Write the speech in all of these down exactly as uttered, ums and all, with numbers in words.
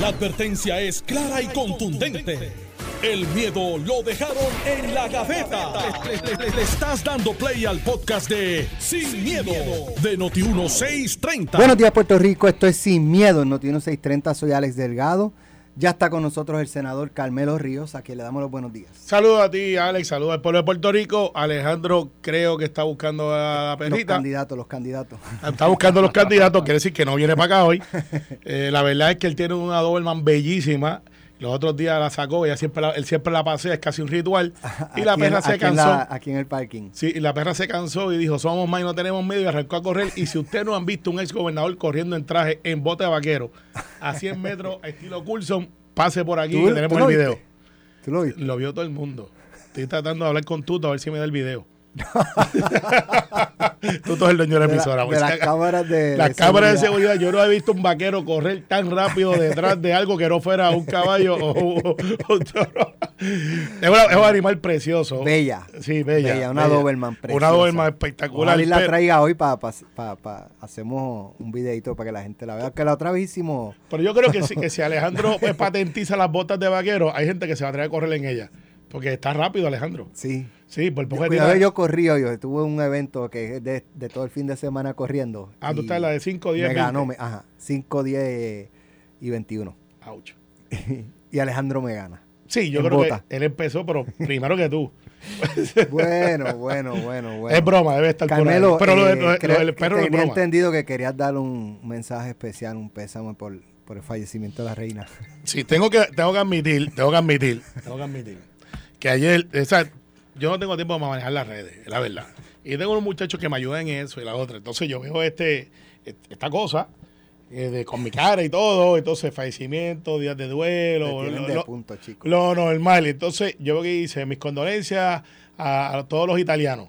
La advertencia es clara y contundente. El miedo lo dejaron en la gaveta. Le, le, le, le estás dando play al podcast de Sin Miedo de Noti Uno seis treinta. Buenos días, Puerto Rico. Esto es Sin Miedo en Noti Uno seiscientos treinta. Soy Alex Delgado. Ya está con nosotros el senador Carmelo Ríos, a quien le damos los buenos días. Saludos a ti, Alex. Saludos al pueblo de Puerto Rico. Alejandro creo que está buscando a la perrita. Los candidatos, los candidatos. Está buscando los candidatos, quiere decir que no viene para acá hoy. Eh, la verdad es que él tiene una Doberman bellísima. Los otros días la sacó, ella siempre la, él siempre la pasea, es casi un ritual. Y la perra en, se aquí cansó. La, aquí en el parking. Sí, y la perra se cansó y dijo, somos más y no tenemos miedo, y arrancó a correr. Y si ustedes no han visto un ex gobernador corriendo en traje, en bote de vaquero, a cien metros, estilo Coulson, pase por aquí, que tenemos el video. ¿Tú lo viste? Lo vio todo el mundo. Estoy tratando de hablar con Tuto a ver si me da el video. Tuto es el dueño de la emisora. De las cámaras de las cámaras de seguridad. Yo no he visto un vaquero correr tan rápido detrás de algo que no fuera un caballo o un toro. Es un animal precioso. Bella. Sí, bella. bella una bella. Doberman preciosa. Una Doberman espectacular. Y la traiga hoy para pa, pa, pa, hacemos un videito para que la gente la vea. Que la otra vez hicimos. Pero yo creo que si, que si Alejandro pues, patentiza las botas de vaquero, hay gente que se va a traer a correr en ella. Porque está rápido, Alejandro. Sí. Sí, por poco de tiempo. Yo corrí hoy, yo tuve un evento que es de, de todo el fin de semana corriendo. Ah, tú estás en la de cinco, diez. Me ganó, me, ajá, cinco, diez y veintiuno. Ouch. Y Alejandro me gana. Sí, yo creo bota. Que él empezó, pero primero que tú. bueno, bueno, bueno, bueno. Es broma, debe estar Carmelo, por ahí. Pero eh, lo, lo, creo, lo, el perro tenía no es broma. Entendido que querías dar un mensaje especial, un pésame por, por el fallecimiento de la reina. Sí, tengo que, tengo que admitir, tengo que admitir, tengo que admitir. Que ayer, esa, yo no tengo tiempo para manejar las redes, la verdad. Y tengo unos muchachos que me ayudan en eso y la otra. Entonces yo veo este esta cosa eh, de, con mi cara y todo. Entonces, fallecimiento, días de duelo. Lo, de lo, punto, chico. lo normal. Entonces yo veo que dice, mis condolencias a, a todos los italianos.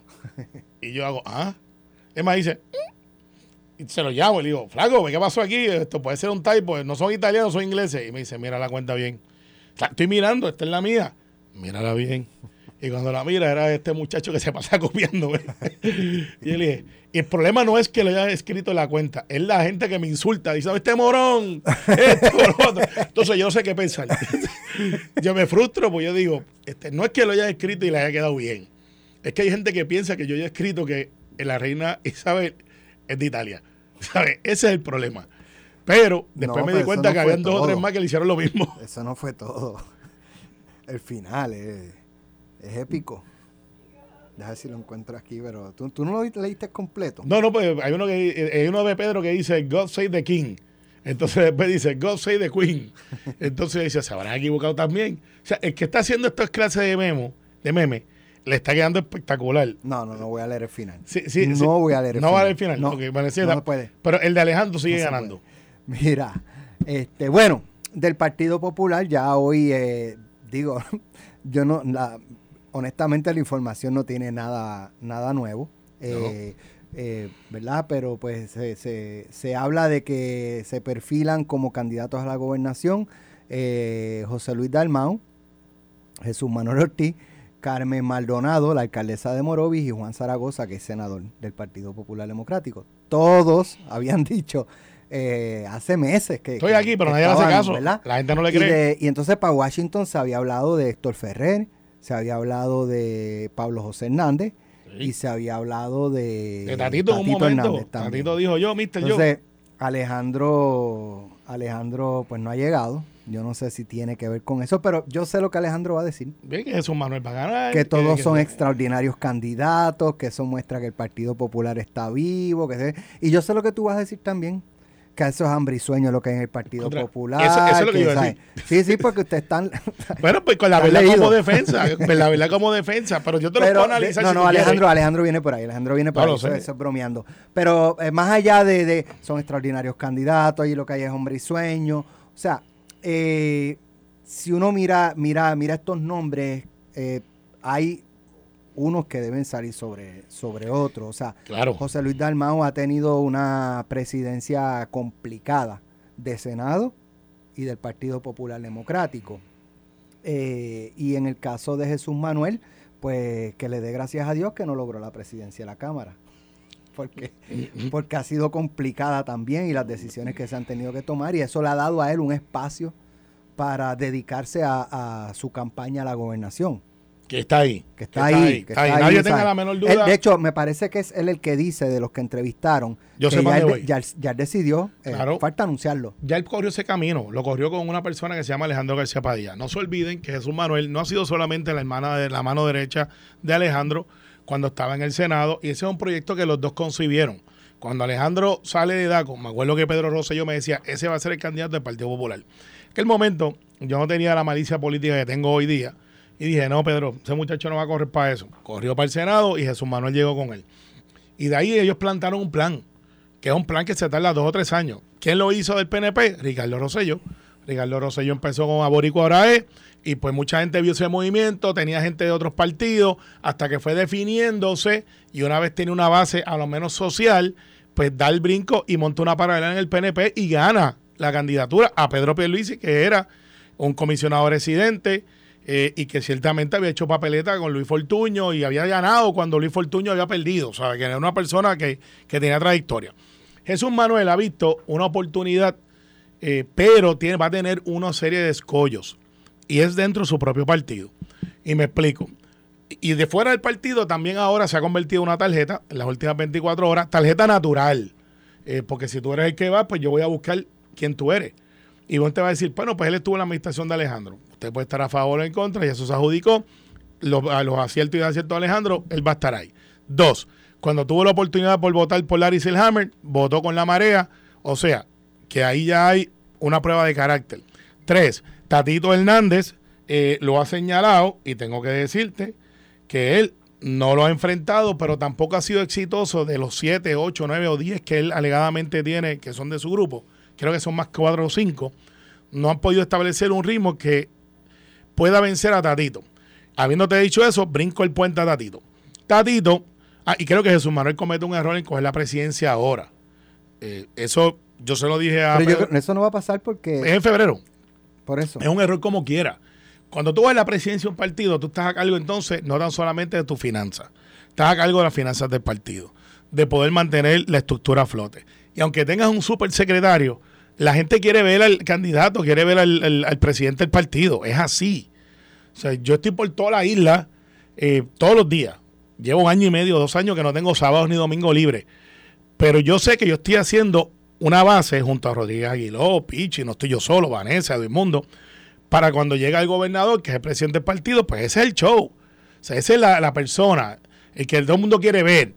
Y yo hago, ah. Es más, dice, mm. Y se lo llamo y le digo, flaco, ¿qué pasó aquí? Esto puede ser un typo, no son italianos, son ingleses. Y me dice, mira la cuenta bien. Estoy mirando, esta es la mía. Mírala bien. Y cuando la mira, era este muchacho que se pasaba copiando. Y él dije, y el problema no es que lo haya escrito en la cuenta, es la gente que me insulta. Dice, este morón, esto, lo otro. Entonces yo no sé qué pensar. Yo me frustro, pues yo digo, este, no es que lo haya escrito y le haya quedado bien. Es que hay gente que piensa que yo haya escrito que la reina Isabel es de Italia. ¿Sabes? Ese es el problema. Pero después no, me di cuenta no que habían dos todo. o tres más que le hicieron lo mismo. Eso no fue todo. El final es, es épico. Deja ver si lo encuentro aquí, pero ¿tú, tú no lo leíste completo? No, no, pues hay uno, que, hay uno de Pedro que dice God Save the King. Entonces después dice God Save the Queen. Entonces dice, ¿se habrán equivocado también? O sea, el que está haciendo estas clases de memo, de memes, le está quedando espectacular. No, no, no voy a leer el final. Sí, sí, no sí. voy a leer el no final. No va a leer el final. No, okay, bueno, sí, no está, puede. Pero el de Alejandro sigue no ganando. Puede. Mira, este, bueno, del Partido Popular ya hoy... Eh, Digo, yo no, la, honestamente la información no tiene nada, nada nuevo, eh, no. eh, ¿verdad? Pero pues se, se, se habla de que se perfilan como candidatos a la gobernación eh, José Luis Dalmau, Jesús Manuel Ortiz, Carmen Maldonado, la alcaldesa de Morovis, y Juan Zaragoza, que es senador del Partido Popular Democrático. Todos habían dicho... Eh, hace meses que estoy que, aquí, pero nadie le hace caso, ¿verdad? La gente no le cree. Y, de, y entonces para Washington se había hablado de Héctor Ferrer, se había hablado de Pablo José Hernández, sí. Y se había hablado de, de Tatito, Tatito un momento, Hernández también. Tatito dijo yo, mister Entonces, yo. Alejandro, Alejandro pues no ha llegado. Yo no sé si tiene que ver con eso, pero yo sé lo que Alejandro va a decir. Bien, que Jesús Manuel va a ganar. Que todos que, son que... extraordinarios candidatos, que eso muestra que el Partido Popular está vivo. que se... Y yo sé lo que tú vas a decir también. Que eso es hambre y sueño lo que hay en el Partido Contra, Popular. Eso, eso es lo que, que yo iba a decir. Sí, sí, porque ustedes están... Bueno, pues con la verdad como defensa, con la verdad como defensa, pero yo te pero, lo puedo analizar. No, si no, Alejandro quieres. Alejandro viene por ahí, Alejandro viene por no, ahí, eso, eso es bromeando. Pero eh, más allá de, de... Son extraordinarios candidatos, y lo que hay es hambre y sueño. O sea, eh, si uno mira, mira, mira estos nombres, eh, hay... unos que deben salir sobre, sobre otros. O sea, claro. José Luis Dalmau ha tenido una presidencia complicada de Senado y del Partido Popular Democrático. Eh, y en el caso de Jesús Manuel, pues que le dé gracias a Dios que no logró la presidencia de la Cámara. porque, porque ha sido complicada también y las decisiones que se han tenido que tomar, y eso le ha dado a él un espacio para dedicarse a, a su campaña a la gobernación. Que está ahí. Que está, que ahí, ahí, que está ahí. ahí. Nadie tenga la menor duda. Él, de hecho, me parece que es él el que dice de los que entrevistaron. Yo que sé ya, él, voy. ya, ya él decidió. Eh, claro, falta anunciarlo. Ya él corrió ese camino. Lo corrió con una persona que se llama Alejandro García Padilla. No se olviden que Jesús Manuel no ha sido solamente la hermana de la mano derecha de Alejandro cuando estaba en el Senado. Y ese es un proyecto que los dos concibieron. Cuando Alejandro sale de DACO, me acuerdo que Pedro Rosselló me decía, ese va a ser el candidato del Partido Popular. En aquel momento yo no tenía la malicia política que tengo hoy día. Y dije, no, Pedro, ese muchacho no va a correr para eso. Corrió para el Senado y Jesús Manuel llegó con él. Y de ahí ellos plantaron un plan, que es un plan que se tarda dos o tres años. ¿Quién lo hizo del P N P? Ricardo Rosselló. Ricardo Rosselló empezó con Aborico Arae, y pues mucha gente vio ese movimiento, tenía gente de otros partidos, hasta que fue definiéndose, y una vez tiene una base a lo menos social, pues da el brinco y monta una paralela en el P N P y gana la candidatura a Pedro Pierluisi, que era un comisionado residente, Eh, y que ciertamente había hecho papeleta con Luis Fortuño y había ganado cuando Luis Fortuño había perdido, o sea, que era una persona que, que tenía trayectoria. Jesús Manuel ha visto una oportunidad, eh, pero tiene, va a tener una serie de escollos, y es dentro de su propio partido. Y me explico. Y de fuera del partido también ahora se ha convertido en una tarjeta, en las últimas veinticuatro horas, tarjeta natural, eh, porque si tú eres el que va, pues yo voy a buscar quién tú eres. Y vos te vas a decir, bueno, pues él estuvo en la administración de Alejandro. Usted puede estar a favor o en contra, y eso se adjudicó. Los, a los aciertos y desaciertos de Alejandro, él va a estar ahí. Dos, cuando tuvo la oportunidad por votar por Larry Silhammer, votó con la marea. O sea, que ahí ya hay una prueba de carácter. Tres, Tatito Hernández eh, lo ha señalado, y tengo que decirte que él no lo ha enfrentado, pero tampoco ha sido exitoso de los siete, ocho, nueve o diez que él alegadamente tiene, que son de su grupo. Creo que son más cuatro o cinco, no han podido establecer un ritmo que pueda vencer a Tatito. Habiéndote dicho eso, brinco el puente a Tatito. Tatito, ah, y creo que Jesús Manuel comete un error en coger la presidencia ahora. Eh, eso yo se lo dije a... Pero Pedro, yo, eso no va a pasar porque... Es en febrero. Por eso. Es un error como quiera. Cuando tú vas la presidencia de un partido, tú estás a cargo entonces no tan solamente de tus finanzas, estás a cargo de las finanzas del partido, de poder mantener la estructura a flote. Y aunque tengas un supersecretario, la gente quiere ver al candidato, quiere ver al, al, al presidente del partido. Es así. O sea, yo estoy por toda la isla eh, todos los días. Llevo un año y medio, dos años que no tengo sábados ni domingo libre. Pero yo sé que yo estoy haciendo una base junto a Rodríguez Aguiló, Pichi, no estoy yo solo, Vanessa, Edmundo, para cuando llega el gobernador, que es el presidente del partido, pues ese es el show. O sea, esa es la, la persona, el que todo el mundo quiere ver.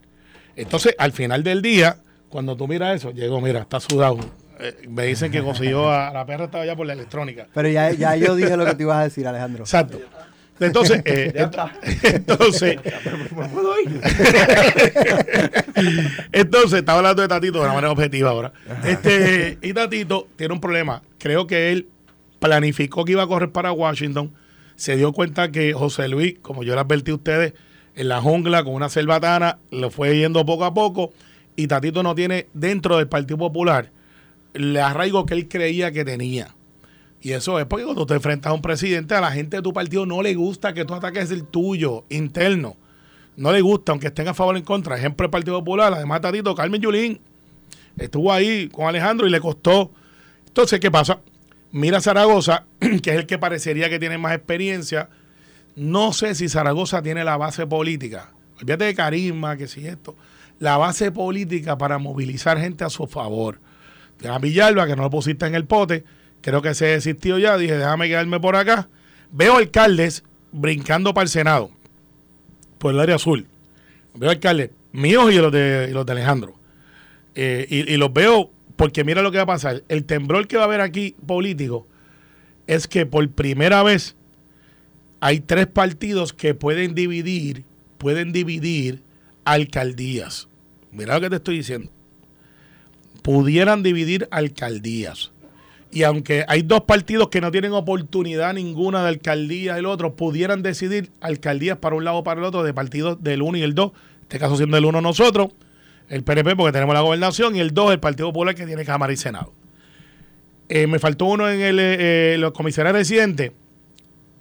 Entonces, al final del día... Cuando tú miras eso, llego, mira, está sudado. Eh, me dicen que consiguió a la perra, estaba allá por la electrónica. Pero ya, ya yo dije lo que te ibas a decir, Alejandro. Exacto. Entonces, eh, ya está. entonces, entonces, estaba hablando de Tatito de una manera objetiva ahora. Este, y Tatito tiene un problema. Creo que él planificó que iba a correr para Washington. Se dio cuenta que José Luis, como yo le advertí a ustedes, en la jungla con una cerbatana, lo fue yendo poco a poco. Y Tatito no tiene dentro del Partido Popular el arraigo que él creía que tenía. Y eso es porque cuando te enfrentas a un presidente, a la gente de tu partido no le gusta que tú ataques el tuyo, interno. No le gusta, aunque estén a favor o en contra. Ejemplo del Partido Popular, además Tatito, Carmen Yulín estuvo ahí con Alejandro y le costó. Entonces, ¿qué pasa? Mira a Zaragoza, que es el que parecería que tiene más experiencia. No sé si Zaragoza tiene la base política. Olvídate de carisma, que si esto... La base política para movilizar gente a su favor. A Villalba, que no lo pusiste en el pote, creo que se desistió ya, dije, déjame quedarme por acá. Veo alcaldes brincando para el Senado, por el área azul. Veo alcaldes míos y los de, y los de Alejandro. Eh, y, y los veo, porque mira lo que va a pasar. El temblor que va a haber aquí político es que por primera vez hay tres partidos que pueden dividir, pueden dividir alcaldías. Mira lo que te estoy diciendo. Pudieran dividir alcaldías. Y aunque hay dos partidos que no tienen oportunidad ninguna de alcaldía, el otro, pudieran decidir alcaldías para un lado o para el otro, de partidos del uno y el dos. En este caso siendo el uno nosotros, el P N P porque tenemos la gobernación, y el dos el Partido Popular que tiene Cámara y Senado. Eh, me faltó uno en el, eh, los comisarios residentes.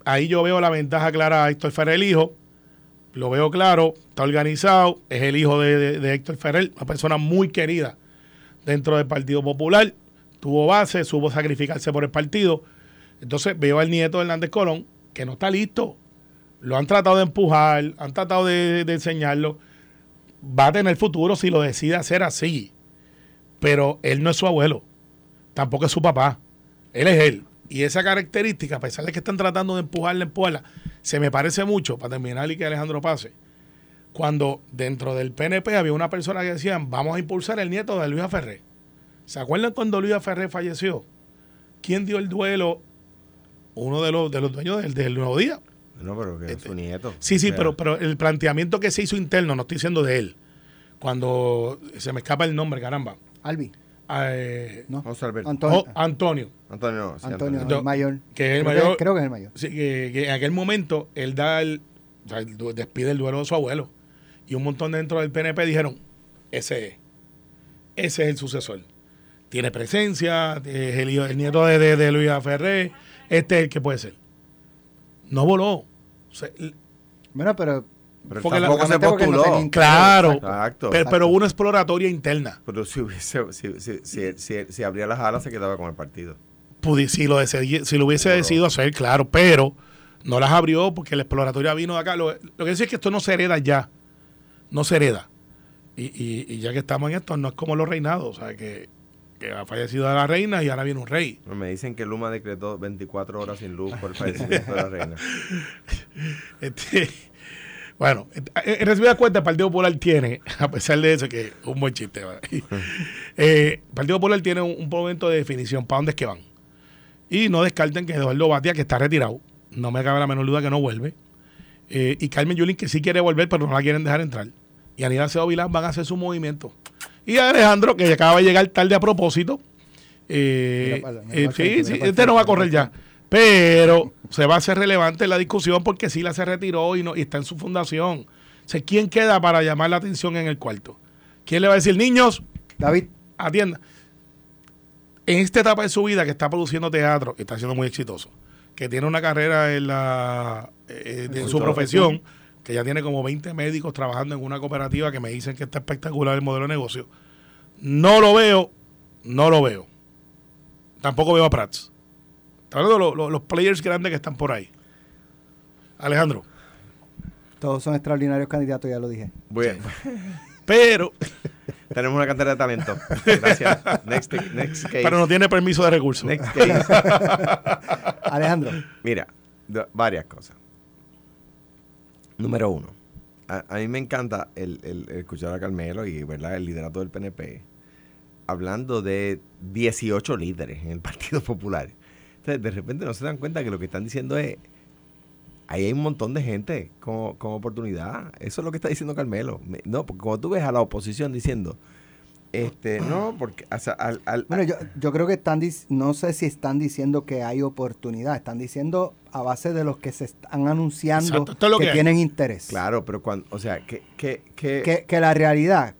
Ahí yo veo la ventaja clara a Héctor Ferrer, el hijo. lo veo claro, está organizado, es el hijo de, de, de Héctor Ferrer, una persona muy querida dentro del Partido Popular, tuvo base, supo sacrificarse por el partido. Entonces veo al nieto de Hernández Colón que no está listo, lo han tratado de empujar, han tratado de, de enseñarlo, va a tener futuro si lo decide hacer así, pero él no es su abuelo, tampoco es su papá, él es él. Y esa característica, a pesar de que están tratando de empujarla, empujarla, se me parece mucho, para terminar y que Alejandro pase, cuando dentro del P N P había una persona que decían, vamos a impulsar el nieto de Luis A. Ferré. ¿Se acuerdan cuando Luis A. Ferré falleció? ¿Quién dio el duelo? Uno de los, de los dueños del, del Nuevo Día. No, pero que es este, su nieto. Sí, sí, o sea, pero, pero el planteamiento que se hizo interno, no estoy diciendo de él, cuando se me escapa el nombre, caramba. Albi. Eh, no. José Alberto. Antonio. Oh, Antonio. Antonio, sí, Antonio, Antonio. El mayor. Que es el mayor. Que, creo que es el mayor. Sí, que, que en aquel momento él da el, o sea, el, despide el duelo de su abuelo. Y un montón dentro del P N P dijeron, ese es. Ese es el sucesor. Tiene presencia, es el, el nieto de, de, de Luis A. Ferré, este es el que puede ser. No voló. O sea, bueno, pero... Pero porque tampoco la, se postuló. No interés, claro, exacto, exacto, pero, pero una exploratoria interna. Pero si hubiese, si, si, si, si, si abría las alas, se quedaba con el partido. Pude, si, lo decidí, si lo hubiese claro. decidido hacer, claro, pero no las abrió porque la exploratoria vino de acá. Lo, lo que dice es que esto no se hereda ya, no se hereda. Y, y, y ya que estamos en esto, no es como los reinados, o sea, que, que ha fallecido la reina y ahora viene un rey. Me dicen que Luma decretó veinticuatro horas sin luz por el fallecimiento de la reina. Este... Bueno, en resumida cuenta, el Partido Popular tiene, a pesar de eso, que es un buen chiste, eh, el Partido Popular tiene un, un momento de definición, ¿para dónde es que van? Y no descarten que Eduardo Batia, que está retirado, no me cabe la menor duda que no vuelve, eh, y Carmen Yulín, que sí quiere volver, pero no la quieren dejar entrar, y Aníbal Acevedo Vilá van a hacer su movimiento. Y Alejandro, que acaba de llegar tarde a propósito, eh, mira, mira, eh, sí, sí, este no va a correr ya. Pero se va a hacer relevante la discusión porque Sila se retiró y, no, y está en su fundación. O sea, ¿quién queda para llamar la atención en el cuarto? ¿Quién le va a decir, niños? David, atienda. En esta etapa de su vida que está produciendo teatro, que está siendo muy exitoso, que tiene una carrera en, la, eh, en su profesión, que ya tiene como veinte médicos trabajando en una cooperativa que me dicen que está espectacular el modelo de negocio. No lo veo, no lo veo. Tampoco veo a Prats. Los, los, los players grandes que están por ahí. Alejandro. Todos son extraordinarios candidatos, ya lo dije. Bueno. Sí. Pero tenemos una cantidad de talento. Gracias. Next, next case. Pero no tiene permiso de recursos. Next case. Alejandro. Mira, varias cosas. Número uno. A, a mí me encanta el, el, el escuchar a Carmelo y ¿verdad? el liderato del P N P hablando de dieciocho líderes en el Partido Popular. De repente no se dan cuenta que lo que están diciendo es ahí hay un montón de gente con, con oportunidad. Eso es lo que está diciendo Carmelo. No, porque como tú ves a la oposición diciendo este no, porque o sea, al, al, bueno, yo, yo creo que están no sé si están diciendo que hay oportunidad, están diciendo a base de los que se están anunciando exacto, es que, que tienen interés. Claro, pero cuando, o sea, que que, que que que la realidad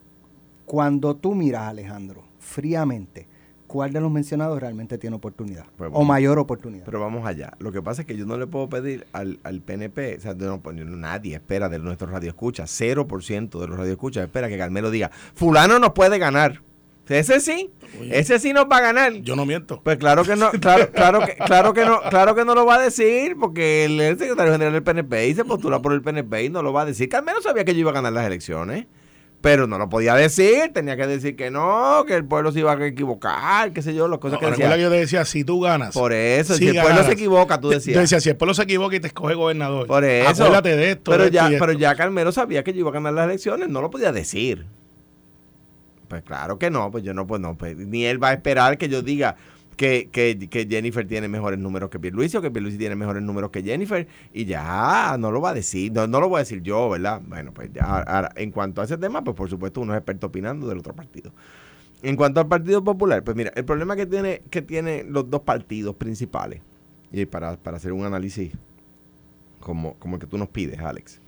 cuando tú miras, Alejandro, fríamente ¿cuál de los mencionados realmente tiene oportunidad? Pues vamos, o mayor oportunidad. Pero vamos allá. Lo que pasa es que yo no le puedo pedir al, al P N P, o sea, no, nadie espera de nuestros radioescuchas, cero por ciento de los radioescuchas espera que Carmelo diga, fulano nos puede ganar. Ese sí, Oye, ese sí nos va a ganar. Yo no miento. Pues claro que no, claro, claro que, claro que no, claro que no lo va a decir, porque el, el secretario general del P N P y se postula por el P N P y no lo va a decir. Carmelo sabía que yo iba a ganar las elecciones. Pero no lo podía decir, tenía que decir que no, que el pueblo se iba a equivocar, qué sé yo, las cosas no, que decía. Yo te decía, si tú ganas. Por eso, si, si el ganas, pueblo se equivoca, tú decías. Yo decía, si el pueblo se equivoca y te escoge gobernador. Por eso. Acuérdate de esto. Pero, de ya, esto. pero ya Carmelo sabía que yo iba a ganar las elecciones, no lo podía decir. Pues claro que no, pues yo no, pues no. Pues, ni él va a esperar que yo diga que, que, que Jennifer tiene mejores números que Pierluisi o que Pierluisi tiene mejores números que Jennifer y ya, no lo va a decir, no, no lo voy a decir yo, ¿verdad? Bueno, pues ya, ahora, en cuanto a ese tema, pues por supuesto uno es experto opinando del otro partido. En cuanto al Partido Popular, pues mira, el problema que tiene que tienen los dos partidos principales, y para, para hacer un análisis como, como el que tú nos pides, Alex,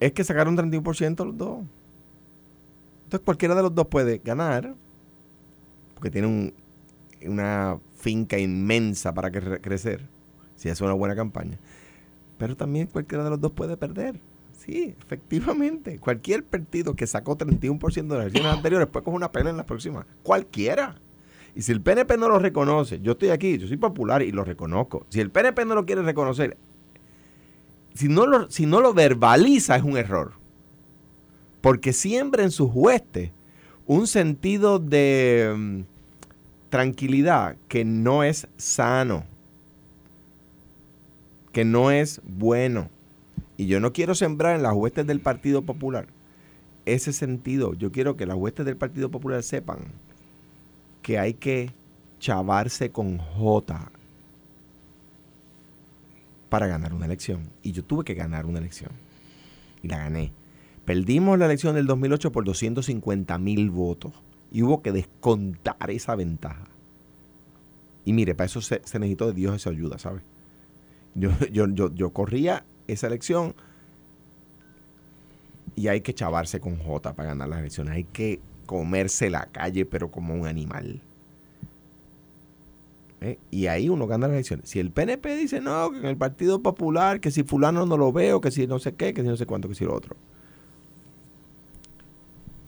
es que sacaron treinta y uno por ciento los dos. Entonces cualquiera de los dos puede ganar, porque tiene un una finca inmensa para crecer, si hace una buena campaña. Pero también cualquiera de los dos puede perder. Sí, efectivamente. Cualquier partido que sacó treinta y uno por ciento de las elecciones anteriores puede coger una pena en las próximas. Cualquiera. Y si el P N P no lo reconoce, yo estoy aquí, yo soy popular y lo reconozco. Si el P N P no lo quiere reconocer, si no lo, si no lo verbaliza, es un error. Porque siembra en sus huestes un sentido de um, tranquilidad que no es sano, que no es bueno. Y yo no quiero sembrar en las huestes del Partido Popular ese sentido. Yo quiero que las huestes del Partido Popular sepan que hay que chavarse con J para ganar una elección. Y yo tuve que ganar una elección. Y la gané. Perdimos la elección del dos mil ocho por doscientos cincuenta mil votos. Y hubo que descontar esa ventaja. Y mire, para eso se, se necesitó de Dios esa ayuda, ¿sabes? Yo, yo, yo, yo corría esa elección y hay que chavarse con J para ganar las elecciones. Hay que comerse la calle, pero como un animal. ¿Eh? Y ahí uno gana las elecciones. Si el P N P dice, no, que en el Partido Popular, que si fulano no lo veo, que si no sé qué, que si no sé cuánto, que si lo otro.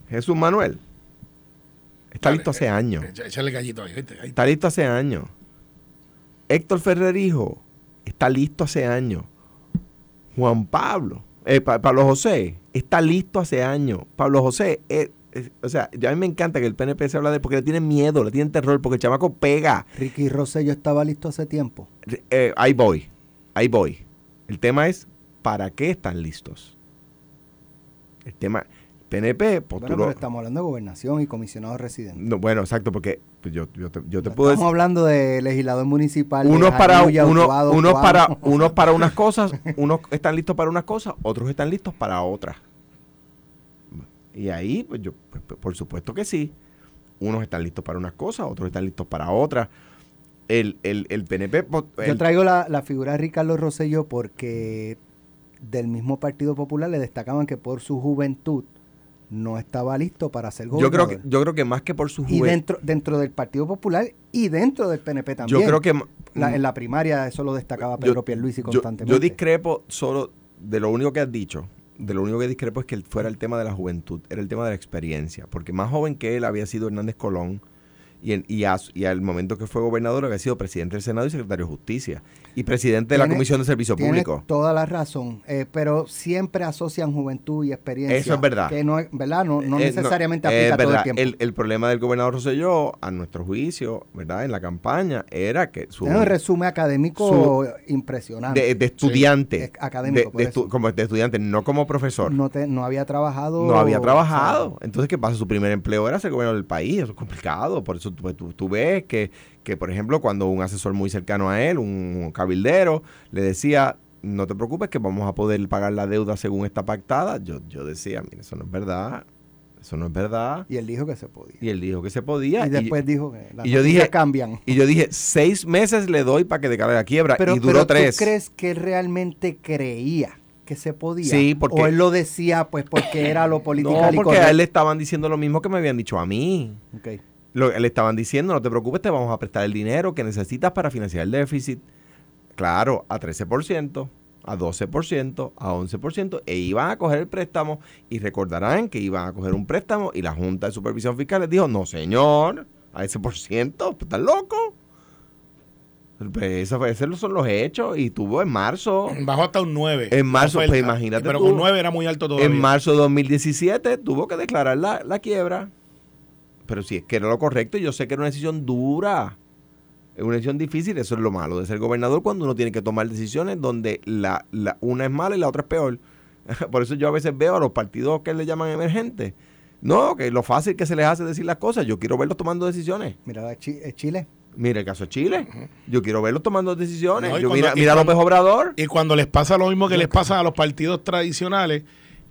Jesús Manuel. Está Dale, listo hace eh, años. Échale gallito ahí, ¿viste? Ahí. Está listo hace años. Héctor Ferrer, hijo. Está listo hace años. Juan Pablo, eh, pa- Pablo José, está listo hace años. Pablo José, eh, eh, o sea, ya a mí me encanta que el P N P se habla de él porque le tienen miedo, le tienen terror, porque el chamaco pega. Ricky Rosselló estaba listo hace tiempo. Eh, ahí voy, ahí voy. El tema es, ¿para qué están listos? El tema, P N P postuló. Bueno, pero estamos hablando de gobernación y comisionados residentes. No, bueno, exacto, porque yo, yo te, yo te puedo decir. Estamos hablando de legisladores municipales. Unos para, uno, uno unos para, unos para unas cosas, unos están listos para unas cosas, otros están listos para otras. Y ahí, pues yo, pues, por supuesto que sí. Unos están listos para unas cosas, otros están listos para otras. El, el, el P N P. El, yo traigo la, la figura de Ricardo Rosselló porque del mismo Partido Popular le destacaban que por su juventud no estaba listo para ser gobernador. Yo creo que, yo creo que más que por su juventud. Y dentro, dentro del Partido Popular y dentro del P N P también. Yo creo que la, en la primaria eso lo destacaba Pedro yo, Pierluisi constantemente. Yo, yo discrepo solo de lo único que has dicho. De lo único que discrepo es que fuera el tema de la juventud, era el tema de la experiencia. Porque más joven que él había sido Hernández Colón y, en, y, a, y al momento que fue gobernador había sido presidente del Senado y secretario de Justicia y presidente de la Comisión de Servicio Público. Toda la razón, eh, pero siempre asocian juventud y experiencia. Eso es verdad. Que no, ¿verdad? No, no es, necesariamente no, aplica todo el tiempo. El, el problema del gobernador Rosselló, a nuestro juicio, ¿verdad? En la campaña, era que su... Tiene un resumen académico su, impresionante. De, de estudiante. Sí, académico, de, por de eso. Estu, como de estudiante, no como profesor. No, te, no había trabajado. No había trabajado. O sea, entonces, ¿qué pasa? Su primer empleo era ser gobernador del país. Eso es complicado. Por eso tú, tú, tú ves que... que por ejemplo cuando un asesor muy cercano a él, un cabildero, le decía, no te preocupes que vamos a poder pagar la deuda según está pactada, yo, yo decía, mire, eso no es verdad, eso no es verdad. Y él dijo que se podía. Y él dijo que se podía. Y después y, dijo que las cosas cambian. Y yo dije, seis meses le doy para que declare la quiebra, pero, y duró pero tres. ¿Tú crees que él realmente creía que se podía? Sí, porque... O él lo decía pues porque era lo político. No, porque a él le estaban diciendo lo mismo que me habían dicho a mí. Ok. Lo, le estaban diciendo, no te preocupes, te vamos a prestar el dinero que necesitas para financiar el déficit. Claro, a trece por ciento, a doce por ciento, a once por ciento, e iban a coger el préstamo, y recordarán que iban a coger un préstamo, y la Junta de Supervisión Fiscal les dijo, no señor, a ese por ciento, ¿estás loco? Pues esos son los hechos, y tuvo en marzo. Bajó hasta un nueve. En marzo, pues imagínate tú. Pero con nueve era muy alto todavía. En marzo de dos mil diecisiete tuvo que declarar la, la quiebra. Pero si es que era lo correcto, yo sé que era una decisión dura, es una decisión difícil, eso es lo malo de ser gobernador cuando uno tiene que tomar decisiones donde la, la una es mala y la otra es peor. Por eso yo a veces veo a los partidos que le llaman emergentes, no, que lo fácil que se les hace decir las cosas, yo quiero verlos tomando decisiones. Mira Chile. Mira el caso de Chile. Yo quiero verlos tomando decisiones. No, yo cuando, mira, mira a López Obrador. Y cuando les pasa lo mismo que les pasa a los partidos tradicionales,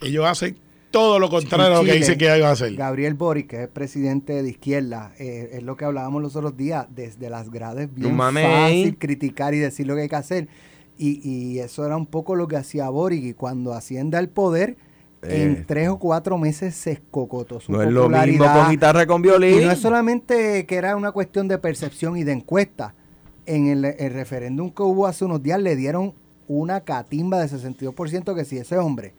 ellos hacen... todo lo contrario de lo que dice que iba a hacer. Gabriel Boric, que es presidente de izquierda, eh, es lo que hablábamos los otros días, desde las gradas bien no fácil criticar y decir lo que hay que hacer. Y, y eso era un poco lo que hacía Boric, y cuando ascienda al poder, eh. en tres o cuatro meses se escocotó su popularidad. No es lo mismo con guitarra con violín. Y no es solamente que era una cuestión de percepción y de encuesta. En el, el referéndum que hubo hace unos días le dieron una catimba de sesenta y dos por ciento que si ese hombre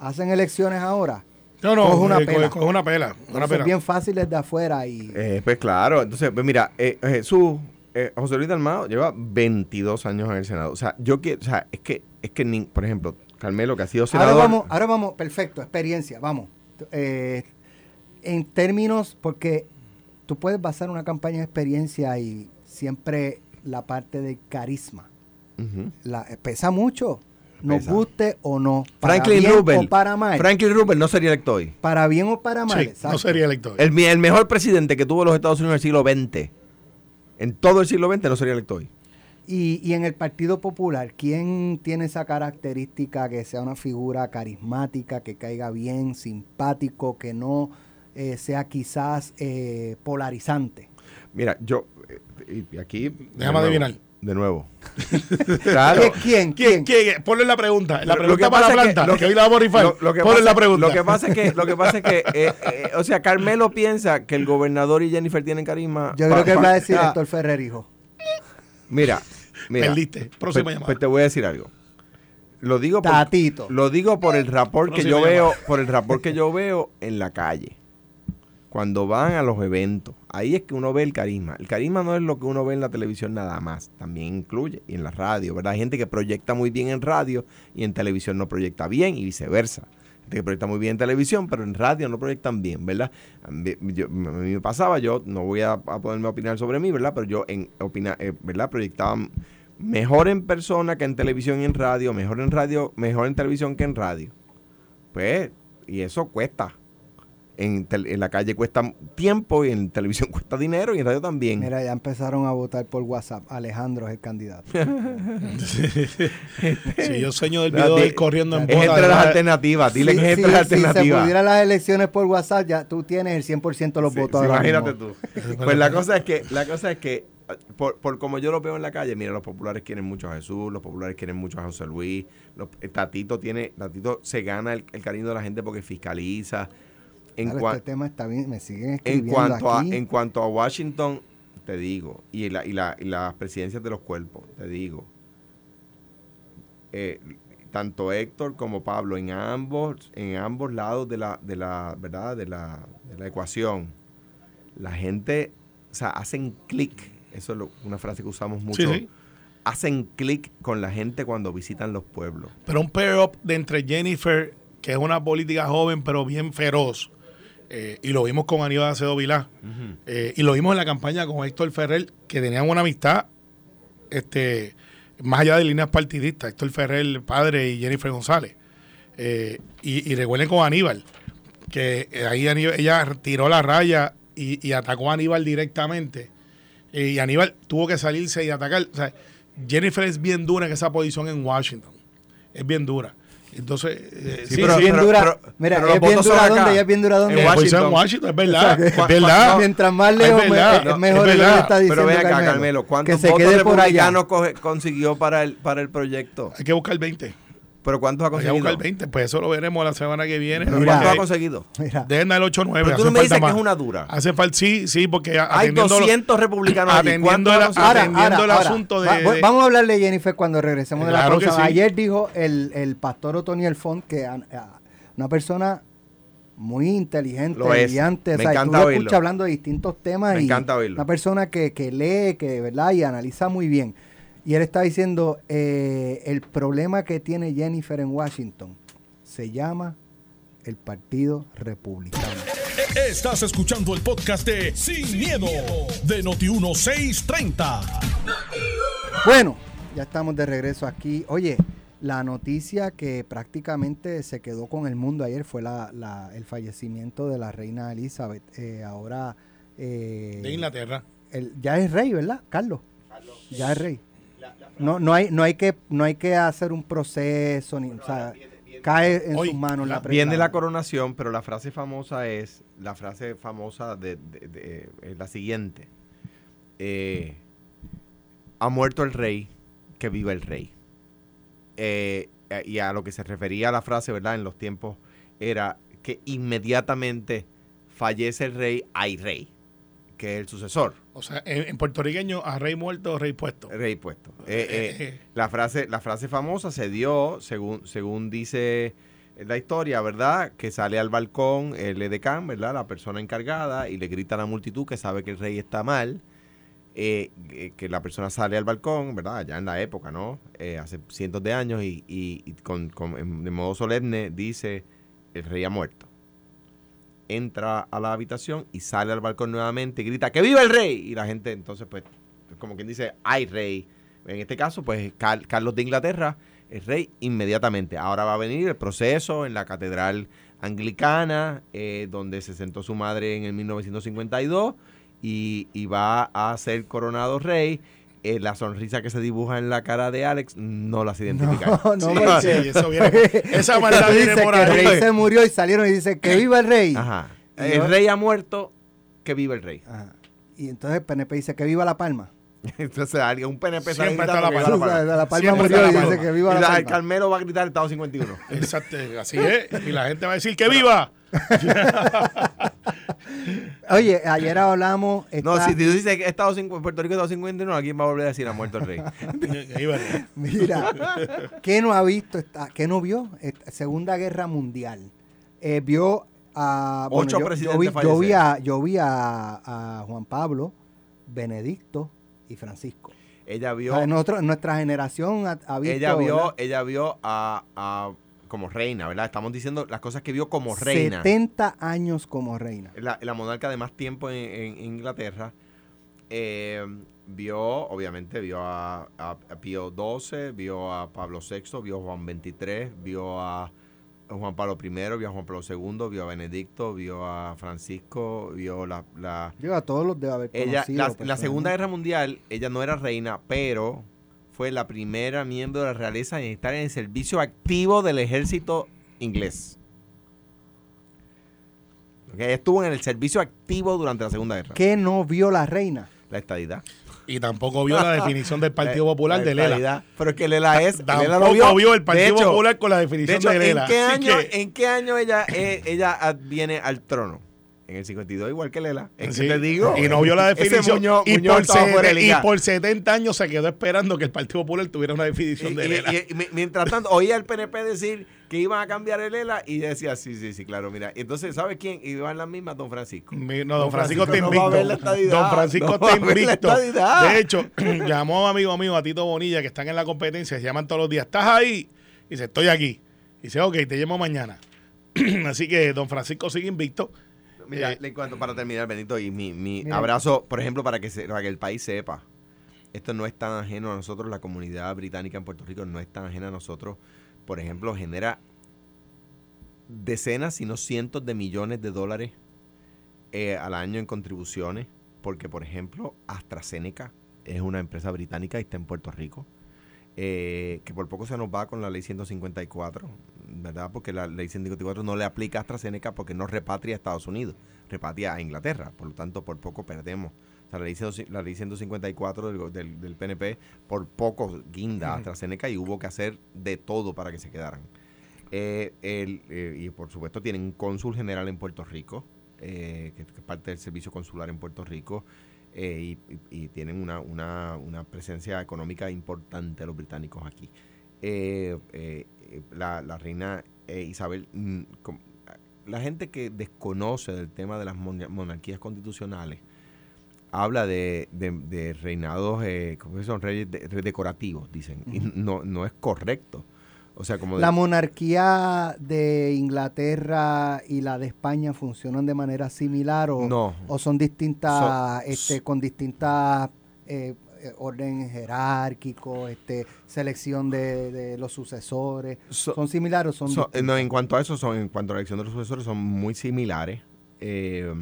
hacen elecciones ahora. No, no, coge una, eh, pela. Coge una pela. Una pela. Es bien fácil desde afuera. Y... Eh, pues claro, entonces, pues mira, eh, Jesús, eh, José Luis Dalmau lleva veintidós años en el Senado. O sea, yo quiero, o sea, es que, es que ni, por ejemplo, Carmelo, que ha sido senador. Ahora vamos, ahora vamos perfecto, experiencia, vamos. Eh, en términos, porque tú puedes basar una campaña de experiencia y siempre la parte de carisma. Uh-huh. La, pesa mucho. Nos guste o no, para Franklin bien Rubel, o para mal. Franklin Rubel no sería electo hoy. Para bien o para mal, sí, no sería electo hoy. El, el mejor presidente que tuvo los Estados Unidos en el siglo veinte, en todo el siglo veinte, no sería electo hoy. Y, y en el Partido Popular, ¿quién tiene esa característica que sea una figura carismática, que caiga bien, simpático, que no eh, sea quizás eh, polarizante? Mira, yo, eh, y aquí... Déjame de adivinar. De nuevo. Claro. ¿Quién? ¿Quién? ¿Quién? Ponle la pregunta. La pregunta para la planta. Lo que hoy la vamos a rifar. Ponle la pregunta. Lo que pasa es que, lo que pasa es que, eh, eh, o sea, Carmelo piensa que el gobernador y Jennifer tienen carisma. Yo pa, creo que él va a decir ah, Héctor Ferrer, hijo. Mira, mira. Perdiste. Próxima pues, llamada. Pues te voy a decir algo. Lo digo por, Tatito. Lo digo por el rapport que yo llamada. veo, por el rapport que yo veo en la calle. Cuando van a los eventos, ahí es que uno ve el carisma. El carisma no es lo que uno ve en la televisión nada más, también incluye, y en la radio, ¿verdad? Hay gente que proyecta muy bien en radio y en televisión no proyecta bien, y viceversa. Gente que proyecta muy bien en televisión, pero en radio no proyectan bien, ¿verdad? A mí, yo, a mí me pasaba, yo no voy a, a poderme opinar sobre mí, ¿verdad? Pero yo, en opina, eh, ¿verdad? Proyectaba mejor en persona que en televisión y en radio, mejor en radio, mejor en televisión que en radio. Pues, y eso cuesta. En, te, en la calle cuesta tiempo y en televisión cuesta dinero y en radio también. Mira, ya empezaron a votar por WhatsApp. Alejandro es el candidato. Si sí, yo sueño del video de él corriendo en bola. Es entre las alternativas. Dile que es entre las alternativas. Si se pudieran las elecciones por WhatsApp, ya tú tienes el cien por ciento de los sí, votos. Sí, imagínate mismo. Tú. Pues la cosa es que, la cosa es que por, por como yo lo veo en la calle, mira, los populares quieren mucho a Jesús, los populares quieren mucho a José Luis. Los, Tatito tiene, Tatito se gana el, el cariño de la gente porque fiscaliza. En, claro, cua- este tema está bien, me siguen escribiendo en cuanto aquí. A, en cuanto a Washington, te digo, y, la, y, la, y las presidencias de los cuerpos, te digo, eh, tanto Héctor como Pablo, en ambos, en ambos lados de la, de la, ¿verdad? De la, de la ecuación, la gente, o sea, hacen clic, eso es lo, una frase que usamos mucho, sí, sí. Hacen clic con la gente cuando visitan los pueblos. Pero un pair-up de entre Jennifer, que es una política joven pero bien feroz, Eh, y lo vimos con Aníbal Acevedo Vilá, uh-huh. eh, y lo vimos en la campaña con Héctor Ferrer, que tenían una amistad este, más allá de líneas partidistas, Héctor Ferrer, el padre, y Jennifer González. Eh, y, y recuerden con Aníbal, que ahí Aníbal, ella tiró la raya y, y atacó a Aníbal directamente, eh, y Aníbal tuvo que salirse y atacar. O sea, Jennifer es bien dura en esa posición en Washington, es bien dura. Entonces, eh, sí, sí, pero, sí, bien pero, dura, pero, mira, pero es bien dura donde, ya es bien dura donde. En Washington, en Washington, es verdad, o sea, que, es verdad. Mientras más lejos, es, verdad, me, es mejor es verdad. Lo que está diciendo. Pero ve acá, Carmelo, Carmelo ¿cuántos que se votos republicanos consiguió para el, para el proyecto? Hay que buscar veinte. ¿Pero cuántos ha conseguido? Hay que buscar veinte, pues eso lo veremos la semana que viene. Mira, ¿cuántos ha conseguido? Dejen el ocho nueve. Pero tú no me dices más. Que es una dura. Hace falta, sí, sí, porque hay doscientos republicanos atendiendo, la, atendiendo ahora, el ahora, asunto ahora. De, va, de... Vamos a hablarle de Jennifer cuando regresemos de claro la pausa. Sí. Ayer dijo el, el pastor Otoniel Font, que a, a, una persona muy inteligente, brillante. Me o sea, encanta tú lo escuchas hablando de distintos temas. Me y encanta oírlo. Una persona que, que lee, que verdad y analiza muy bien. Y él está diciendo, eh, el problema que tiene Jennifer en Washington se llama el Partido Republicano. Estás escuchando el podcast de Sin Miedo, de Noti Uno seiscientos treinta. Bueno, ya estamos de regreso aquí. Oye, la noticia que prácticamente se quedó con el mundo ayer fue la, la, el fallecimiento de la reina Elizabeth. Eh, ahora... Eh, de Inglaterra. El, ya es rey, ¿verdad, Carlos? Carlos. Ya es rey. No, no hay, no hay que, no hay que hacer un proceso, ni, o sea, viene, viene, cae en hoy, sus manos la, la Viene la coronación, pero la frase famosa es, la frase famosa de, de, de, de la siguiente: eh, ha muerto el rey, que viva el rey. Eh, y a lo que se refería la frase, ¿verdad? En los tiempos era que inmediatamente fallece el rey, hay rey, que es el sucesor. O sea, en, en puertorriqueño, a rey muerto, rey puesto. Rey puesto. Eh, eh, la frase, la frase famosa se dio, según, según dice la historia, ¿verdad? Que sale al balcón el edecán, ¿verdad? La persona encargada, y le grita a la multitud que sabe que el rey está mal, eh, que la persona sale al balcón, ¿verdad? Allá en la época, ¿no? Eh, hace cientos de años, y, y, y con, con, de modo solemne dice, el rey ha muerto. Entra a la habitación y sale al balcón nuevamente y grita, ¡que viva el rey! Y la gente entonces, pues, como quien dice, ¡ay, rey! En este caso, pues, Car- Carlos de Inglaterra, el rey inmediatamente. Ahora va a venir el proceso en la catedral anglicana, eh, donde se sentó su madre en el mil novecientos cincuenta y dos, y, y va a ser coronado rey. Eh, la sonrisa que se dibuja en la cara de Alex no las identifica. No, no, no. Sí, sí, eso viene, esa maldad viene por ahí. El rey se murió y salieron y dicen, ¡que viva el rey! Ajá. El yo, rey ha muerto, ¡que viva el rey! Ajá. Y entonces el P N P dice, ¡que viva La Palma! Entonces alguien, un P N P está gritando la, la Palma, la Palma murió y dice que viva la, la Palma. El Carmelo va a gritar el Estado cincuenta y uno. Exacto, así es. Y la gente va a decir que viva. Oye, ayer hablamos. Está... No, si tú dices que Estado cincuenta, Puerto Rico Estado cincuenta y uno, alguien va a volver a decir ha muerto el rey. Mira, ¿qué no ha visto? Esta, ¿qué no vio? Esta, Segunda Guerra Mundial. Eh, vio a bueno, ocho yo, presidentes. Yo vi, yo vi, a, yo vi a, a Juan Pablo, Benedicto y Francisco. Ella vio... O sea, nosotros, nuestra generación ha, ha visto... Ella vio, ¿verdad? Ella vio a, a, como reina, ¿verdad? Estamos diciendo las cosas que vio como reina. setenta años como reina. La, la monarca de más tiempo en, en, en Inglaterra. Eh, vio, obviamente, vio a, a, a Pío doce, vio a Pablo sexto, vio a Juan veintitrés, vio a Juan Pablo primero, vio a Juan Pablo segundo, vio a Benedicto, vio a Francisco, vio la... la vio a todos los de haber conocido. Ella, la, la Segunda Guerra Mundial, ella no era reina, pero fue la primera miembro de la realeza en estar en el servicio activo del ejército inglés. Okay, estuvo en el servicio activo durante la Segunda Guerra. ¿Qué no vio la reina? La estadidad. Y tampoco vio la definición del Partido Popular la de Lela. Pero es que Lela es... Tampoco Lela lo vio. vio el Partido hecho, Popular con la definición de, hecho, de Lela. ¿En qué año, que... ¿en qué año ella, eh, ella viene al trono? En el cincuenta y dos, igual que Lela. Es sí, que te digo... Y no vio la definición. Muñoz, y, Muñoz por se, y por setenta años se quedó esperando que el Partido Popular tuviera una definición y, de y, Lela. Y, y, mientras tanto, oía al P N P decir que iban a cambiar el E L A y decía, sí, sí, sí, claro, mira. Entonces, ¿sabes quién? Y van las mismas, don Francisco. Mi, no, don Francisco está invicto. Don Francisco está invicto. De hecho, llamó a un amigo mío, a Tito Bonilla, que están en la competencia, se llaman todos los días, ¿estás ahí? Y dice, estoy aquí. Y dice, ok, te llamo mañana. Así que don Francisco sigue invicto. Mira, eh, le cuento para terminar, Benito, y mi, mi abrazo, por ejemplo, para que, se, para que el país sepa. Esto no es tan ajeno a nosotros, la comunidad británica en Puerto Rico no es tan ajena a nosotros. Por ejemplo, genera decenas, si no cientos de millones de dólares eh, al año en contribuciones, porque, por ejemplo, AstraZeneca es una empresa británica y está en Puerto Rico, eh, que por poco se nos va con la ley ciento cincuenta y cuatro, ¿verdad? Porque la ley ciento cincuenta y cuatro no le aplica a AstraZeneca porque no repatria a Estados Unidos, repatria a Inglaterra, por lo tanto, por poco perdemos. O sea, la, ley, la ley ciento cincuenta y cuatro del, del, del P N P por poco guinda a AstraZeneca y hubo que hacer de todo para que se quedaran. Eh, el, eh, y por supuesto tienen un cónsul general en Puerto Rico, eh, que, que es parte del servicio consular en Puerto Rico, eh, y, y, y tienen una, una, una presencia económica importante a los británicos aquí. Eh, eh, la, la reina eh, Isabel... La gente que desconoce del tema de las monarquías constitucionales habla de, de, de reinados, eh, ¿cómo son? Reyes de, de decorativos, dicen. Uh-huh. Y no, no es correcto. O sea, como de, la monarquía de Inglaterra y la de España funcionan de manera similar o, no, o son distintas, son, este, con distintas eh, orden jerárquico, este, selección de, de los sucesores. So, ¿Son similares o son so, no, en cuanto a eso, son, en cuanto a la elección de los sucesores, son muy similares. Eh,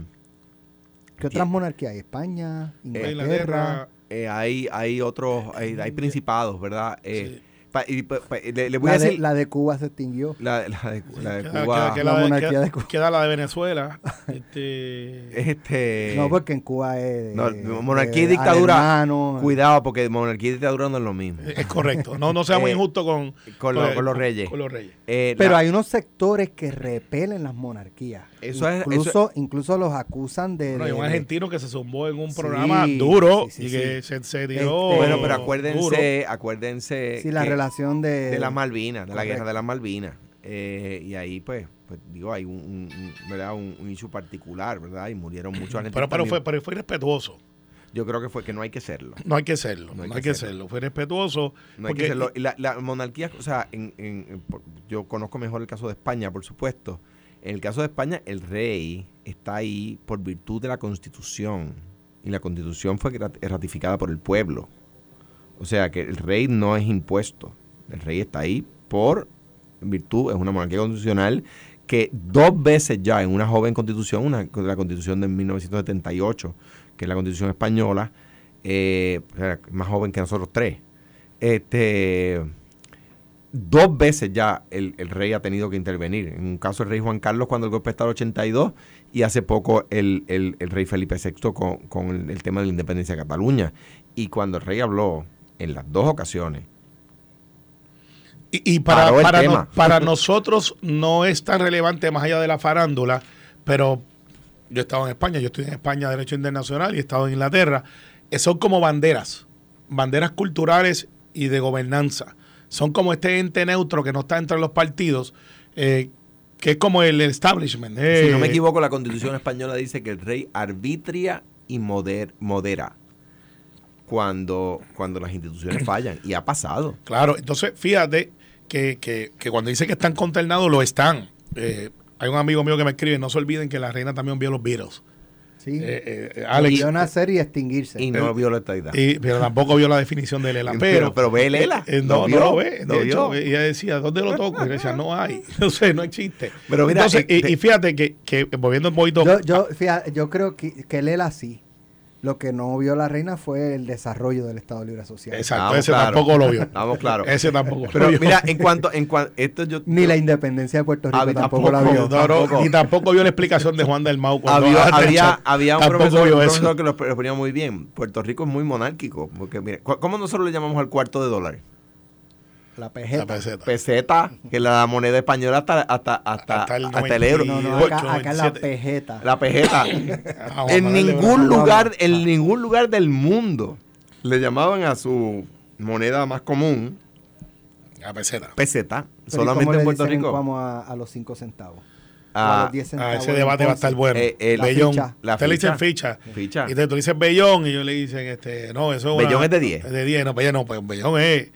¿Qué otras monarquías hay? España, Inglaterra. Inglaterra eh, hay, hay otros, hay, hay principados, ¿verdad? Eh, sí. pa, y, pa, pa, le, le voy la, a decir, de, la de Cuba se extinguió. La, la, de, la de Cuba. Queda, queda, la monarquía queda, de Cuba. Queda la de Venezuela. Este, este, no, porque en Cuba es... No, monarquía y dictadura. Alemano, cuidado, porque monarquía y dictadura no es lo mismo. Es correcto. No, no seamos injustos con, con, lo, con los reyes. Con los reyes. Eh, Pero la, hay unos sectores que repelen las monarquías. Eso incluso, es, eso, incluso los acusan de... Bueno, hay un argentino que se zumbó en un programa sí, duro sí, sí, y que sí. se, se tiró... Este, bueno, pero acuérdense... Duro. acuérdense sí, la que, relación de... De las Malvinas, de correcto. La guerra de las Malvinas. Eh, y ahí, pues, pues, digo, hay un, un, un, ¿verdad? un, un issue particular, ¿verdad? Y murieron muchos. Pero, pero, fue, pero fue irrespetuoso. Yo creo que fue que no hay que serlo. No hay que serlo, no hay, no hay que serlo. serlo. Fue respetuoso. No hay porque... que serlo. La, la monarquía, o sea, en, en, en, yo conozco mejor el caso de España, por supuesto. En el caso de España, el rey está ahí por virtud de la Constitución. Y la Constitución fue ratificada por el pueblo. O sea, que el rey no es impuesto. El rey está ahí por virtud, es una monarquía constitucional que dos veces ya en una joven constitución, una, la constitución de mil novecientos setenta y ocho, que es la constitución española, eh, más joven que nosotros tres, este, dos veces ya el, el rey ha tenido que intervenir. En un caso el rey Juan Carlos cuando el golpe de Estado ochenta y dos, y hace poco el, el, el rey Felipe sexto con, con el, el tema de la independencia de Cataluña. Y cuando el rey habló en las dos ocasiones, Y, y para, para, no, para nosotros no es tan relevante más allá de la farándula, pero yo he estado en España, yo estoy en España Derecho Internacional y he estado en Inglaterra. Son como banderas, banderas culturales y de gobernanza. Son como este ente neutro que no está entre los partidos, eh, que es como el establishment. Eh. Si no me equivoco, la Constitución española dice que el rey arbitria y moder, modera. Cuando, cuando las instituciones fallan, y ha pasado. Claro, entonces fíjate que, que, que cuando dicen que están consternados, lo están. Eh, hay un amigo mío que me escribe, no se olviden que la reina también vio los Beatles. Sí, eh, eh, Alex, vio nacer y extinguirse. Y no eh, vio la estadidad. Y, pero tampoco vio la definición de Lela. Pero, pero, pero ve Lela. Eh, no, no, no lo ve. De no hecho, vio. Ella decía, ¿dónde lo toco? Y decía, no hay. No sé, no existe. Pero mira, entonces, eh, y, y fíjate que, que volviendo un poquito. Yo, yo, fíjate, yo creo que, que Lela sí. Lo que no vio la reina fue el desarrollo del Estado Libre Asociado. Exacto, Estamos ese claro. tampoco lo vio. Estamos claros. Ese tampoco Pero lo vio. Mira, en cuanto, en cuanto esto yo, ni la independencia de Puerto Rico tampoco, tampoco la vio. Tampoco. Ni tampoco vio la explicación de Juan Dalmau. Había, había, había un profesor, un profesor que lo ponía muy bien. Puerto Rico es muy monárquico. Porque mira, ¿cómo nosotros le llamamos al cuarto de dólar? La peseta. La peseta. Peseta, que la moneda española hasta hasta hasta, hasta, el, hasta el euro. No, no, acá, ocho, acá la pejeta. La pejeta. En ningún lugar, en ningún lugar del mundo le llamaban a su moneda más común la peseta. Peseta. Pero solamente en Puerto Rico. Vamos a, a los cinco centavos. Ah, ah, ese debate va a estar bueno. Eh, el Bellón. Usted le dicen ficha. ficha. Y te tú dices Bellón y yo le dicen, este, no, eso es Bellón es de diez. Es de diez, no, pues ya no, pues Bellón es.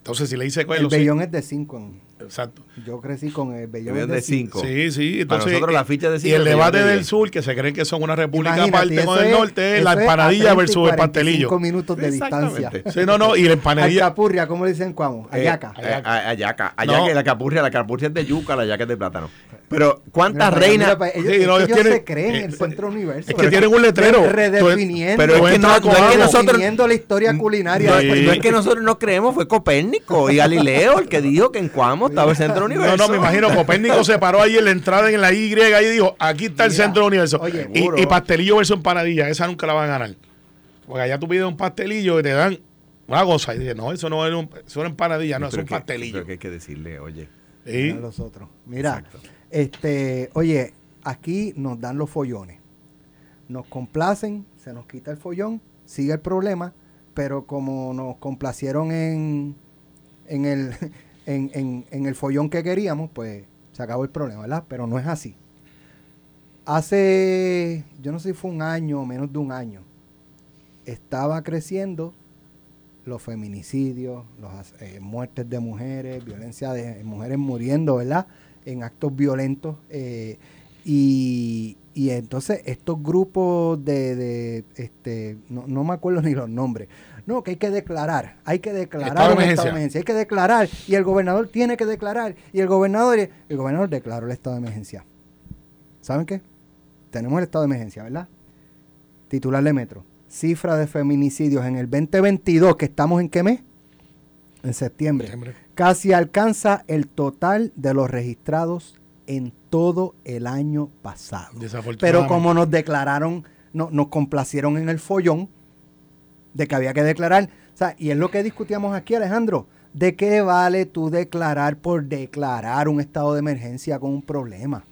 Entonces, si le dice... El Bellón sí. es de cinco. Exacto. Yo crecí con el Bellón, el bellón de cinco. Sí, sí. Entonces, para nosotros la ficha de cinco. Y el, el debate de del diez. Sur, que se creen que son una república Imagínate, aparte con el norte, es la empanadilla versus el pastelillo. cinco minutos de distancia. Sí, no, no, y la empanadilla... Alcapurria, ¿cómo le dicen, Coamo? Ayaca. Eh, ayaca. Ayaca. Ayaca, no. la capurria, la capurria es de yuca, la ayaca es de plátano. Pero, ¿cuántas mira, reinas? Mira, ellos sí, no, ellos tienen, se creen en el centro del universo. Es que tienen un letrero. Redefiniendo. Pero es que no, no es que nosotros. la historia culinaria. No, de, no, no es que nosotros no creemos, fue Copérnico y Galileo el que dijo que en Coamo estaba el centro del universo. No, no, me imagino. Copérnico se paró ahí en la entrada en la Y y dijo: aquí está el mira, centro del universo. Oye, y, y pastelillo versus empanadilla, esa nunca la van a ganar. Porque allá tú pides un pastelillo y te dan una cosa. Y dices: no, eso no es un, eso es una empanadilla, no, es un que, pastelillo. Creo que hay que decirle, oye. ¿Sí? A los otros. Mira. Exacto. Este, oye, aquí nos dan los follones, nos complacen, se nos quita el follón, sigue el problema, pero como nos complacieron en en el en, en, en el follón que queríamos, pues se acabó el problema, ¿verdad? Pero no es así. Hace, yo no sé si fue un año o menos de un año, estaba creciendo los feminicidios, las eh, muertes de mujeres, violencia de mujeres muriendo, ¿verdad?, en actos violentos, eh, y, y entonces estos grupos de, de este no, no me acuerdo ni los nombres, no, que hay que declarar, hay que declarar en esta emergencia, hay que declarar, y el gobernador tiene que declarar, y el gobernador, el gobernador declaró el estado de emergencia. ¿Saben qué? Tenemos el estado de emergencia, ¿verdad? Titular de Metro, cifra de feminicidios en el veinte veintidós, que estamos en qué mes? En septiembre. septiembre, casi alcanza el total de los registrados en todo el año pasado. Pero como nos declararon, no, nos complacieron en el follón de que había que declarar. O sea, y es lo que discutíamos aquí, Alejandro, ¿de qué vale tú declarar por declarar un estado de emergencia con un problema?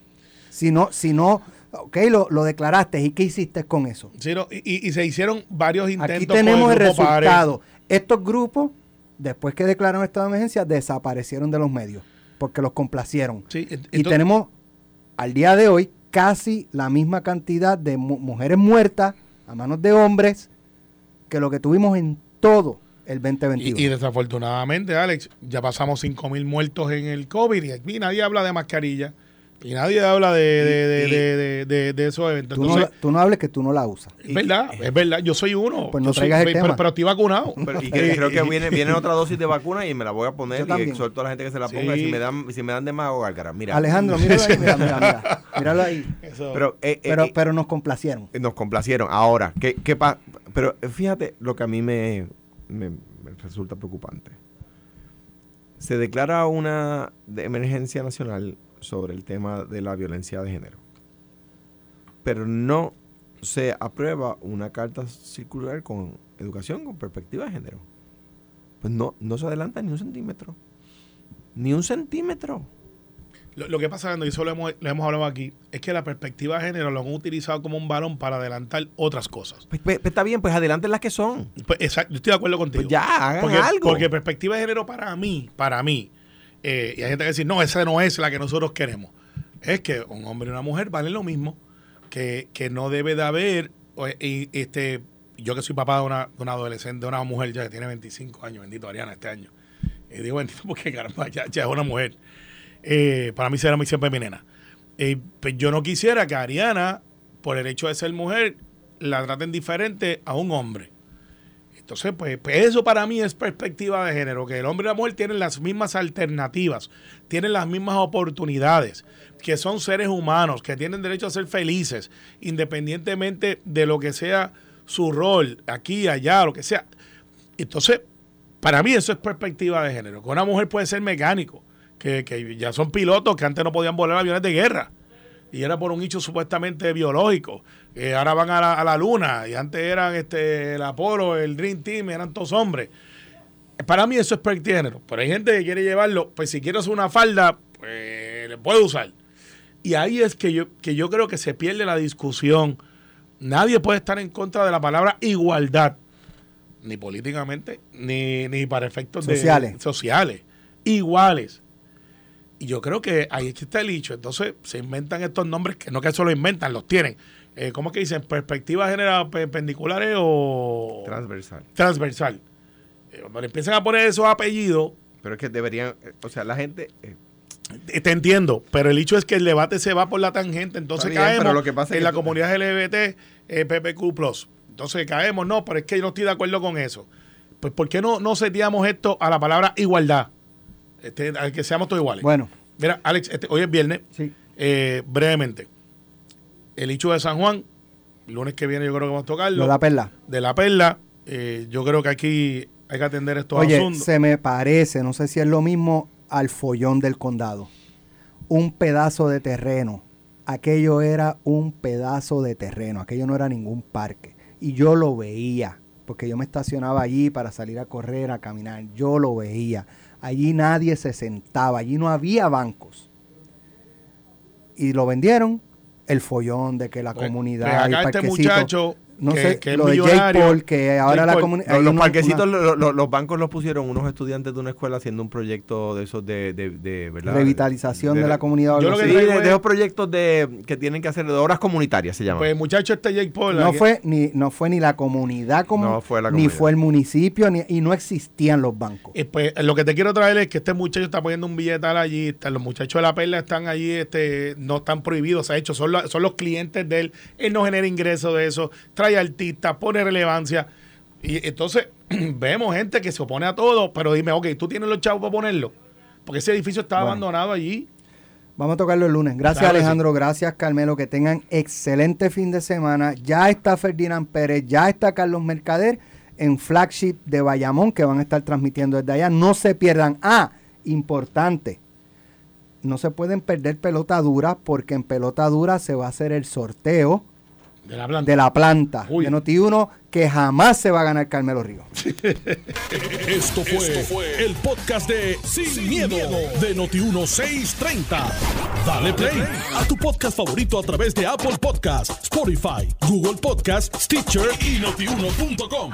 Si no, si no, ok, lo, lo declaraste, ¿y qué hiciste con eso? Sí, no, y, y se hicieron varios intentos. Aquí tenemos el, el resultado. Pares. Estos grupos, después que declararon estado de emergencia, desaparecieron de los medios. porque los complacieron. Sí, entonces, y tenemos al día de hoy casi la misma cantidad de mu- mujeres muertas a manos de hombres que lo que tuvimos en todo el veinte veintiuno. Y, y desafortunadamente, Alex, ya pasamos cinco mil muertos en el COVID y aquí nadie habla de mascarilla y nadie habla de, de, de, de, de, de, de esos eventos. Tú, entonces, no, tú no hables que tú no la usas. Es verdad, es verdad. Yo soy uno. Pues no soy, traigas el pero, tema. Pero estoy vacunado. Pero, y que, creo que viene, viene otra dosis de vacuna y me la voy a poner. Yo y también exhorto a la gente que se la ponga. Sí. Y si me dan, si me dan de más, hago gárgaras. Mira. Alejandro, míralo ahí. Mira, mira, mira. Míralo ahí. Pero, eh, eh, pero, pero nos complacieron. Nos complacieron. Ahora, ¿qué, qué pasa? Pero fíjate lo que a mí me... Me, me resulta preocupante. Se declara una de emergencia nacional sobre el tema de la violencia de género, pero no se aprueba una carta circular con educación con perspectiva de género. Pues no, no se adelanta ni un centímetro. Ni un centímetro. Lo, lo que pasa, y eso lo hemos, lo hemos hablado aquí, es que la perspectiva de género lo han utilizado como un balón para adelantar otras cosas. Pues, pues, pues está bien, pues adelanten las que son. Pues, exacto, yo estoy de acuerdo contigo. Pues ya, hagan porque, algo. Porque perspectiva de género para mí, para mí, eh, y hay gente que dice, no, esa no es la que nosotros queremos. Es que un hombre y una mujer valen lo mismo, que, que no debe de haber, y, este, yo que soy papá de una, de una adolescente, de una mujer ya que tiene veinticinco años, bendito Ariana este año. Y digo bendito porque caramba, ya, ya es una mujer. Eh, para mí será mi siempre mi nena. Eh, pues yo no quisiera que Ariana, por el hecho de ser mujer, la traten diferente a un hombre. Entonces, pues, pues eso para mí es perspectiva de género, que el hombre y la mujer tienen las mismas alternativas, tienen las mismas oportunidades, que son seres humanos, que tienen derecho a ser felices, independientemente de lo que sea su rol, aquí, allá, lo que sea. Entonces, para mí eso es perspectiva de género, que una mujer puede ser mecánico, Que, que ya son pilotos que antes no podían volar aviones de guerra y era por un hecho supuestamente biológico. Eh, ahora van a la, a la luna y antes eran este, el Apolo, el Dream Team, eran todos hombres. Para mí eso es pertinente, pero hay gente que quiere llevarlo, pues si quiero hacer una falda, pues le puedo usar. Y ahí es que yo, que yo creo que se pierde la discusión. Nadie puede estar en contra de la palabra igualdad, ni políticamente, ni, ni para efectos sociales. De, sociales, iguales. Y yo creo que ahí está el hecho. Entonces se inventan estos nombres que no que eso lo inventan, los tienen. Eh, ¿Cómo es que dicen? ¿Perspectivas generales perpendiculares o...? Transversal. Transversal. Eh, cuando le empiezan a poner esos apellidos... Pero es que deberían... O sea, la gente... Eh. Te entiendo, pero el hecho es que el debate se va por la tangente. Entonces bien, caemos lo que pasa en que la tú... comunidad L G B T, eh, P P Q plus. Entonces caemos, no, pero es que yo no estoy de acuerdo con eso. Pues ¿por qué no, no seteamos esto a la palabra igualdad? Este, al que seamos todos iguales. Bueno, mira, Alex, este, hoy es viernes. Sí. Eh, brevemente, el hecho de San Juan, el lunes que viene yo creo que vamos a tocarlo. De la Perla. De la Perla. Eh, yo creo que aquí hay que atender estos Oye, asuntos. Oye, se me parece, no sé si es lo mismo al Follón del Condado. Un pedazo de terreno. Aquello era un pedazo de terreno. Aquello no era ningún parque. Y yo lo veía, porque yo me estacionaba allí para salir a correr, a caminar. Yo lo veía. Allí nadie se sentaba, allí no había bancos. Y lo vendieron, el follón de que la pues, comunidad... Pues acá este muchacho, no que, sé, que lo es de Jake Paul, que ahora Jake la comunidad... No, los una, parquecitos, una, lo, lo, los bancos los pusieron unos estudiantes de una escuela haciendo un proyecto de esos de... de, de ¿verdad? Revitalización de, de, de la comunidad. Yo lo que sí, de esos proyectos de, que tienen que hacer de obras comunitarias, se llama. Pues muchacho este Jake Paul... No, fue ni, no fue ni la comunidad, como, no fue la comunidad, ni fue el municipio, ni, y no existían los bancos. Y pues lo que te quiero traer es que este muchacho está poniendo un billetal allí, está, los muchachos de la Perla están allí, este, no están prohibidos, se ha hecho, son, la, son los clientes de él, él no genera ingresos de eso, trae artista, pone relevancia y entonces vemos gente que se opone a todo, pero dime, ok, tú tienes los chavos para ponerlo, porque ese edificio estaba bueno, abandonado allí. Vamos a tocarlo el lunes. Gracias claro, Alejandro, sí. Gracias Carmelo, que tengan excelente fin de semana. Ya está Ferdinand Pérez, ya está Carlos Mercader en Flagship de Bayamón, que van a estar transmitiendo desde allá, no se pierdan. Ah, importante, no se pueden perder Pelota Dura, porque en Pelota Dura se va a hacer el sorteo de la planta, de, la planta, de Noti Uno, que jamás se va a ganar Carmelo Ríos. Esto, fue Esto fue el podcast de Sin, Sin miedo, miedo de Noti Uno seiscientos treinta. Dale play a tu podcast favorito a través de Apple Podcasts, Spotify, Google Podcasts, Stitcher y notiuno punto com.